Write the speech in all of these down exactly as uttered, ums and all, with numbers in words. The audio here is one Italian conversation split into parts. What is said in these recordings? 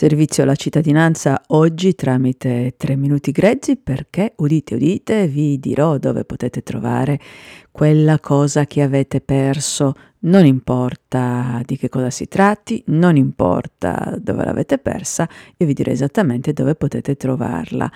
Servizio alla cittadinanza oggi tramite tre minuti grezzi, perché, udite udite, vi dirò dove potete trovare quella cosa che avete perso. Non importa di che cosa si tratti, non importa dove l'avete persa, io vi dirò esattamente dove potete trovarla.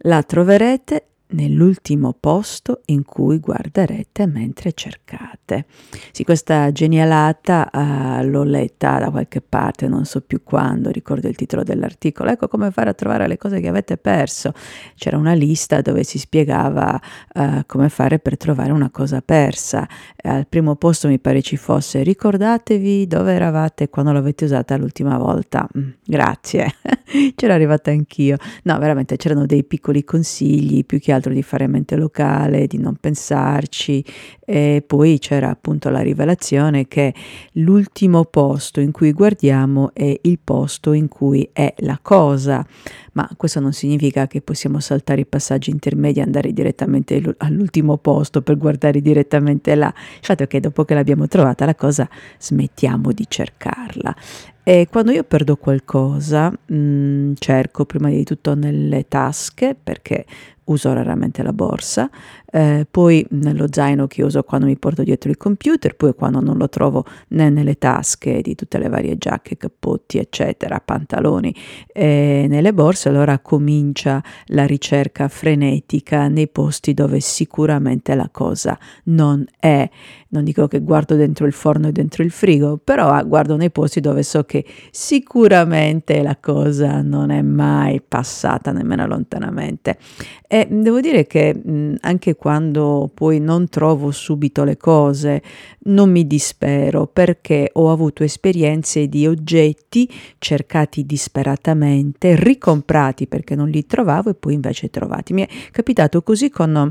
La troverete nell'ultimo posto in cui guarderete mentre cercate. Sì, questa genialata uh, l'ho letta da qualche parte, non so più quando, ricordo il titolo dell'articolo. Ecco come fare a trovare le cose che avete perso. C'era una lista dove si spiegava uh, come fare per trovare una cosa persa. Al primo posto mi pare ci fosse: ricordatevi dove eravate quando l'avete usata l'ultima volta. Mm, grazie, c'era arrivata anch'io. No, veramente c'erano dei piccoli consigli, più che altro di fare mente locale, di non pensarci, e poi c'era appunto la rivelazione che l'ultimo posto in cui guardiamo è il posto in cui è la cosa, ma questo non significa che possiamo saltare i passaggi intermedi e andare direttamente all'ultimo posto per guardare direttamente là. Il fatto è che dopo che l'abbiamo trovata la cosa smettiamo di cercarla. E quando io perdo qualcosa mh, cerco prima di tutto nelle tasche, perché uso raramente la borsa, eh, poi nello zaino che uso quando mi porto dietro il computer, poi quando non lo trovo né nelle tasche di tutte le varie giacche, cappotti eccetera, pantaloni, eh, nelle borse, allora comincia la ricerca frenetica nei posti dove sicuramente la cosa non è. Non dico che guardo dentro il forno e dentro il frigo, però guardo nei posti dove so che sicuramente la cosa non è mai passata nemmeno lontanamente. E devo dire che mh, anche quando poi non trovo subito le cose non mi dispero, perché ho avuto esperienze di oggetti cercati disperatamente, ricomprati perché non li trovavo e poi invece trovati. Mi è capitato così con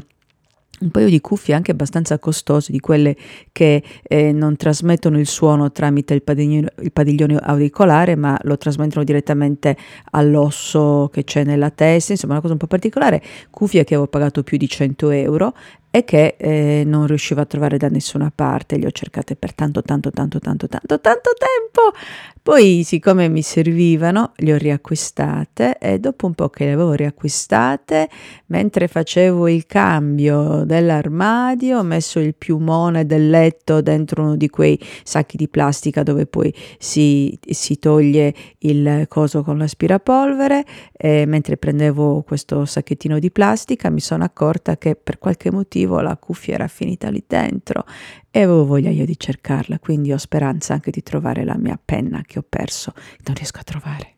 un paio di cuffie anche abbastanza costose, di quelle che eh, non trasmettono il suono tramite il padiglione, il padiglione auricolare, ma lo trasmettono direttamente all'osso che c'è nella testa, insomma una cosa un po' particolare. Cuffie che avevo pagato più di cento euro e che eh, non riuscivo a trovare da nessuna parte. Le ho cercate per tanto tanto tanto tanto tanto tanto tempo, poi siccome mi servivano le ho riacquistate, e dopo un po' che le avevo riacquistate, mentre facevo il cambio dell'armadio, ho messo il piumone del letto dentro uno di quei sacchi di plastica dove poi si, si toglie il coso con l'aspirapolvere, e mentre prendevo questo sacchettino di plastica mi sono accorta che per qualche motivo la cuffia era finita lì dentro e avevo voglia io di cercarla, quindi ho speranza anche di trovare la mia penna che ho perso, non riesco a trovare.